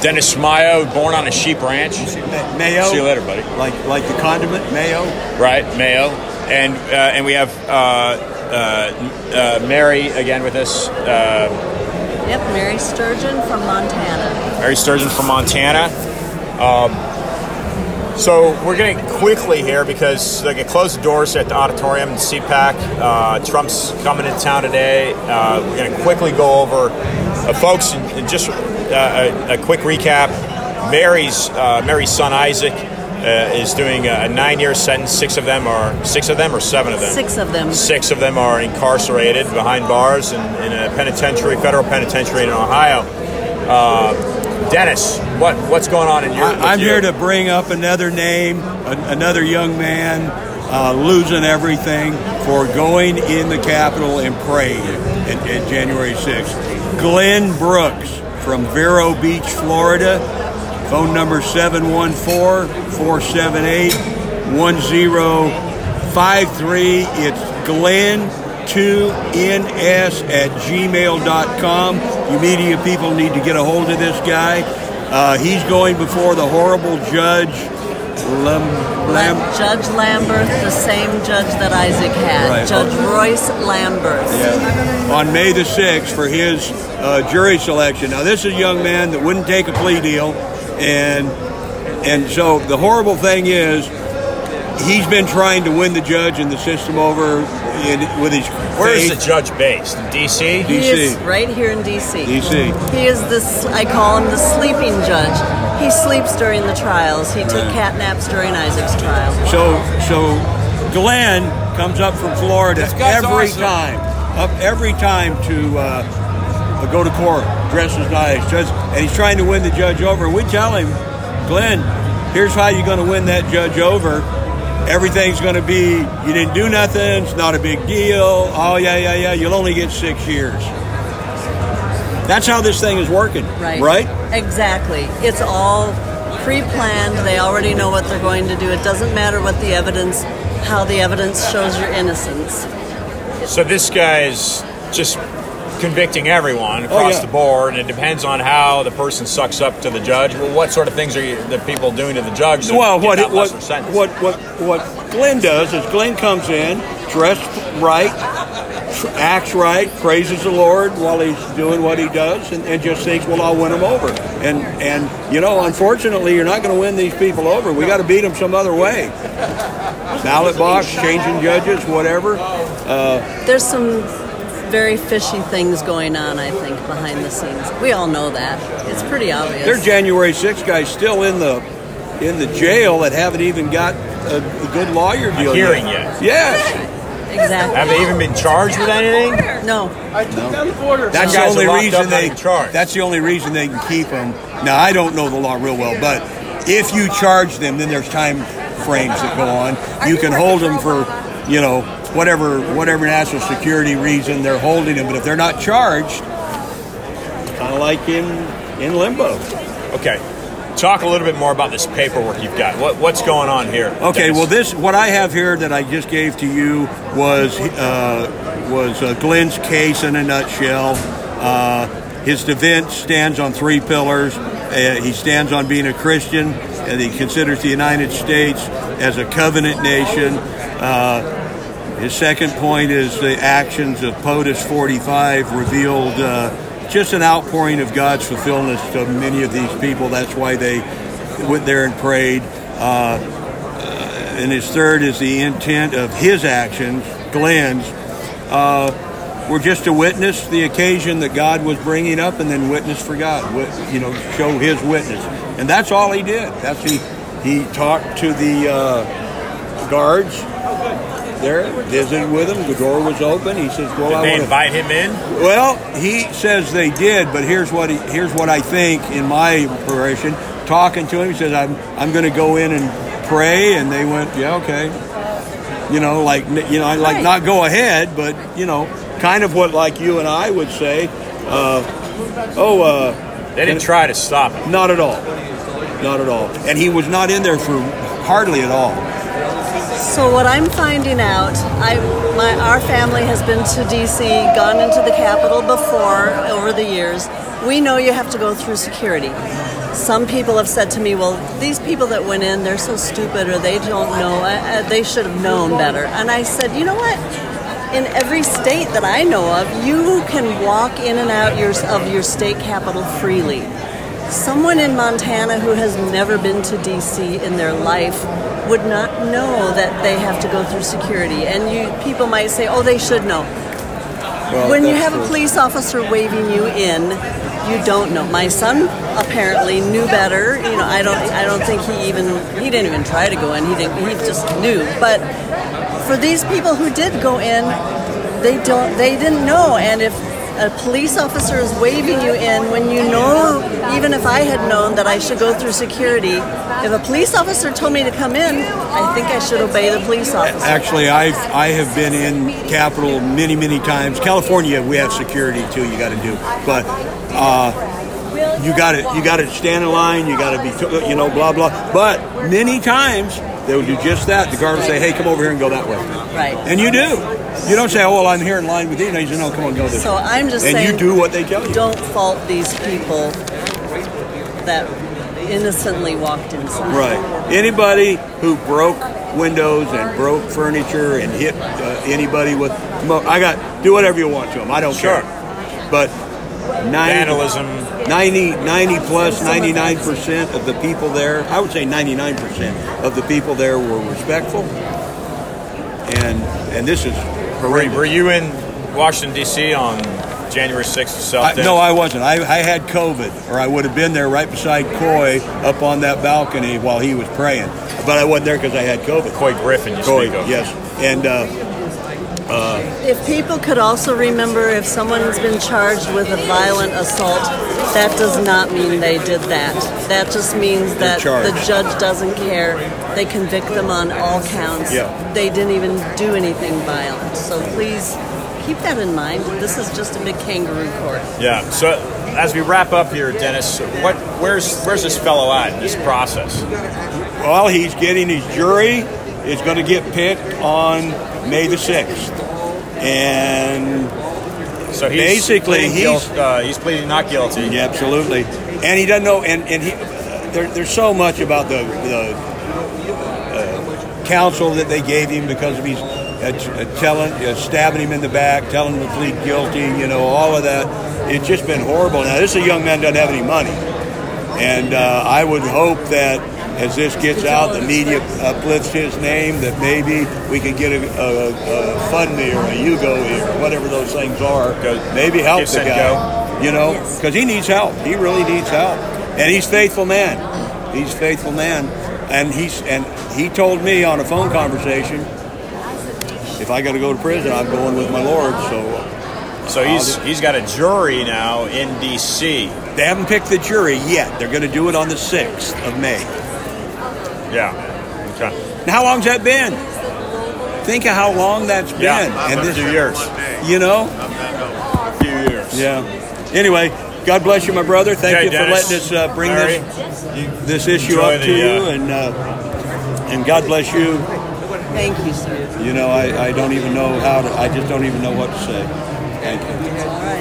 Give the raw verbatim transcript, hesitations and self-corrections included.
Dennis Mayo, born on a sheep ranch. Mayo. See you later, buddy. Like like the condiment, mayo. Right, mayo. And uh, and we have uh, uh, uh, Mary again with us. Uh, yep, Mary Sturgeon from Montana. Mary Sturgeon from Montana. Um, so we're getting quickly here because they close the doors at the auditorium, the C PAC. Uh, Trump's coming to town today. Uh, we're going to quickly go over, uh, folks, and, and just uh, a, a quick recap. Mary's uh, Mary's son Isaac. Uh, is doing a nine-year sentence. Six of them are six of them or seven of them. Six of them. Six of them are incarcerated behind bars in, in a penitentiary, federal penitentiary in Ohio. Uh, Dennis, what what's going on in your? I, I'm you? here to bring up another name, a, another young man uh, losing everything for going in the Capitol and praying at January sixth. Glenn Brooks from Vero Beach, Florida. Phone number seven one four, four seven eight, one zero five three. It's glenn two n s at gmail dot com. You media people need to get a hold of this guy. Uh, he's going before the horrible Judge Lam- Lam- Judge Lamberth, the same judge that Isaac had. Right. Judge Royce Lamberth. Yeah. On May the sixth for his uh, jury selection. Now, this is a young man that wouldn't take a plea deal. And and so the horrible thing is, he's been trying to win the judge and the system over in, with his. Where faith. Is the judge based? In D C? He D C. Is right here in D C. D C. He is this. I call him the sleeping judge. He sleeps during the trials. He took cat naps during Isaac's trial. So so, Glenn comes up from Florida every awesome. time, up every time to. Uh, go to court, dresses nice, just, and he's trying to win the judge over. And we tell him, Glenn, here's how you're going to win that judge over. Everything's going to be, you didn't do nothing, it's not a big deal, oh yeah, yeah, yeah, you'll only get six years. That's how this thing is working, right? right? Exactly. It's all pre-planned, they already know what they're going to do. It doesn't matter what the evidence, how the evidence shows your innocence. So this guy's just... convicting everyone across oh, yeah. the board, and it depends on how the person sucks up to the judge. Well, what sort of things are you, the people doing to the judge? Well, what it, what, what what what Glenn does is Glenn comes in dressed right, acts right, praises the Lord while he's doing what he does, and, and just thinks, well, I'll win him over. And and you know, unfortunately, you're not going to win these people over. We got to beat them some other way. Ballot box, changing judges, whatever. Uh, There's some. very fishy things going on, I think, behind the scenes. We all know that. It's pretty obvious. Their January sixth guys still in the in the jail that haven't even got a, a good lawyer deal. A hearing yet. yet. Yes. Exactly. Have they even been charged with anything? No. I took no. down the border. That's the only reason they charge. That's the only reason they can keep them. Now, I don't know the law real well, but if you charge them, then there's time frames that go on. You can hold them for, you know, whatever whatever national security reason they're holding him, but if they're not charged, kind of like in in limbo. Okay, talk a little bit more about this paperwork you've got. What what's going on here? Okay, Dennis? Well, this what I have here that I just gave to you was uh, was uh, Glenn's case in a nutshell. Uh, his defense stands on three pillars. Uh, he stands on being a Christian, and he considers the United States as a covenant nation. Uh, His second point is the actions of POTUS forty-five revealed uh, just an outpouring of God's fulfillment to many of these people. That's why they went there and prayed. Uh, and his third is the intent of his actions, Glenn's. Uh, we're just to witness the occasion that God was bringing up and then witness for God, wit- you know, show his witness. And that's all he did. That's he, he talked to the uh, guards. There, visited with him. The door was open. He says, "Well, did I they wanna... invite him in?" Well, he says they did, but here's what he, here's what I think in my impression. Talking to him, he says, "I'm I'm going to go in and pray," and they went, "Yeah, okay." You know, like you know, like not go ahead, but you know, kind of what like you and I would say. Uh, oh, uh, they didn't try to stop him. Not at all. Not at all. And he was not in there for hardly at all. So what I'm finding out, I my our family has been to D C, gone into the Capitol before over the years. We know you have to go through security. Some people have said to me, well, these people that went in, they're so stupid, or they don't know, uh, they should have known better. And I said, you know what? In every state that I know of, you can walk in and out your, of your state capitol freely. Someone in Montana who has never been to D C in their life would not know that they have to go through security. And you people might say, oh, they should know. Well, when you have a police officer waving you in, you don't know. My son apparently knew better. You know, I don't. I don't think he even. He didn't even try to go in. He didn't. He just knew. But for these people who did go in, they don't. They didn't know. And if a police officer is waving you in when you know, even if I had known that I should go through security, if a police officer told me to come in, I think I should obey the police officer. Actually, I've, I have been in Capitol many, many times. California, we have security too, you got to do. But uh, you got to you got to stand in line, you got to be, you know, blah, blah. But many times, they would do just that. The guard would say, hey, come over here and go that way. Right. And you do. You don't say, oh, well, I'm here in line with you. No, you say, no, come on, go this So way. I'm just and saying, you do what they tell you. Don't fault these people that innocently walked inside. Right. Anybody who broke windows and broke furniture and hit uh, anybody with, I got, do whatever you want to them. I don't sure. care. But ninety, ninety plus, ninety-nine percent of the people there, I would say ninety-nine percent of the people there were respectful. And and this is horrendous. Were you in Washington, D C on January sixth itself? No, I wasn't. I, I had COVID, or I would have been there right beside Coy up on that balcony while he was praying. But I wasn't there because I had COVID. Coy Griffin, you Coy, speak of. Yes. And, uh, uh, if people could also remember, if someone's been charged with a violent assault, that does not mean they did that. That just means that the judge doesn't care. They convict them on all counts. Yeah. They didn't even do anything violent. So please keep that in mind. This is just a big kangaroo court. Yeah. So as we wrap up here, Dennis, what where's where's this fellow at in this process? Well, he's getting his jury. It's going to get picked on May the sixth. And so he's basically he's guilt, uh, he's pleading not guilty. Yeah, absolutely. And he doesn't know. And and he there, there's so much about the the uh, counsel that they gave him because of his uh, telling uh, stabbing him in the back, telling him to plead guilty. You know, all of that. It's just been horrible. Now this is a young man doesn't have any money, and uh, I would hope that. As this gets out, the media uplifts his name, that maybe we could get a, a, a Fund Me or a Yugo or whatever those things are. Maybe help the guy, you know, because he needs help. He really needs help. And he's a faithful man. He's a faithful man. And, he's, and he told me on a phone conversation, if I got to go to prison, I'm going with my Lord. So, so he's he's got a jury now in D C. They haven't picked the jury yet. They're going to do it on the sixth of May. Yeah. Okay. And how long's that been? Think of how long that's been. Yeah, and this few years. You know? A few years. Yeah. Anyway, God bless you, my brother. Thank okay, you Dennis, for letting us uh, bring Mary, this this issue up the, to you, uh, and uh, and God bless you. Thank you, sir. You know, I, I don't even know how to. I just don't even know what to say. Thank you.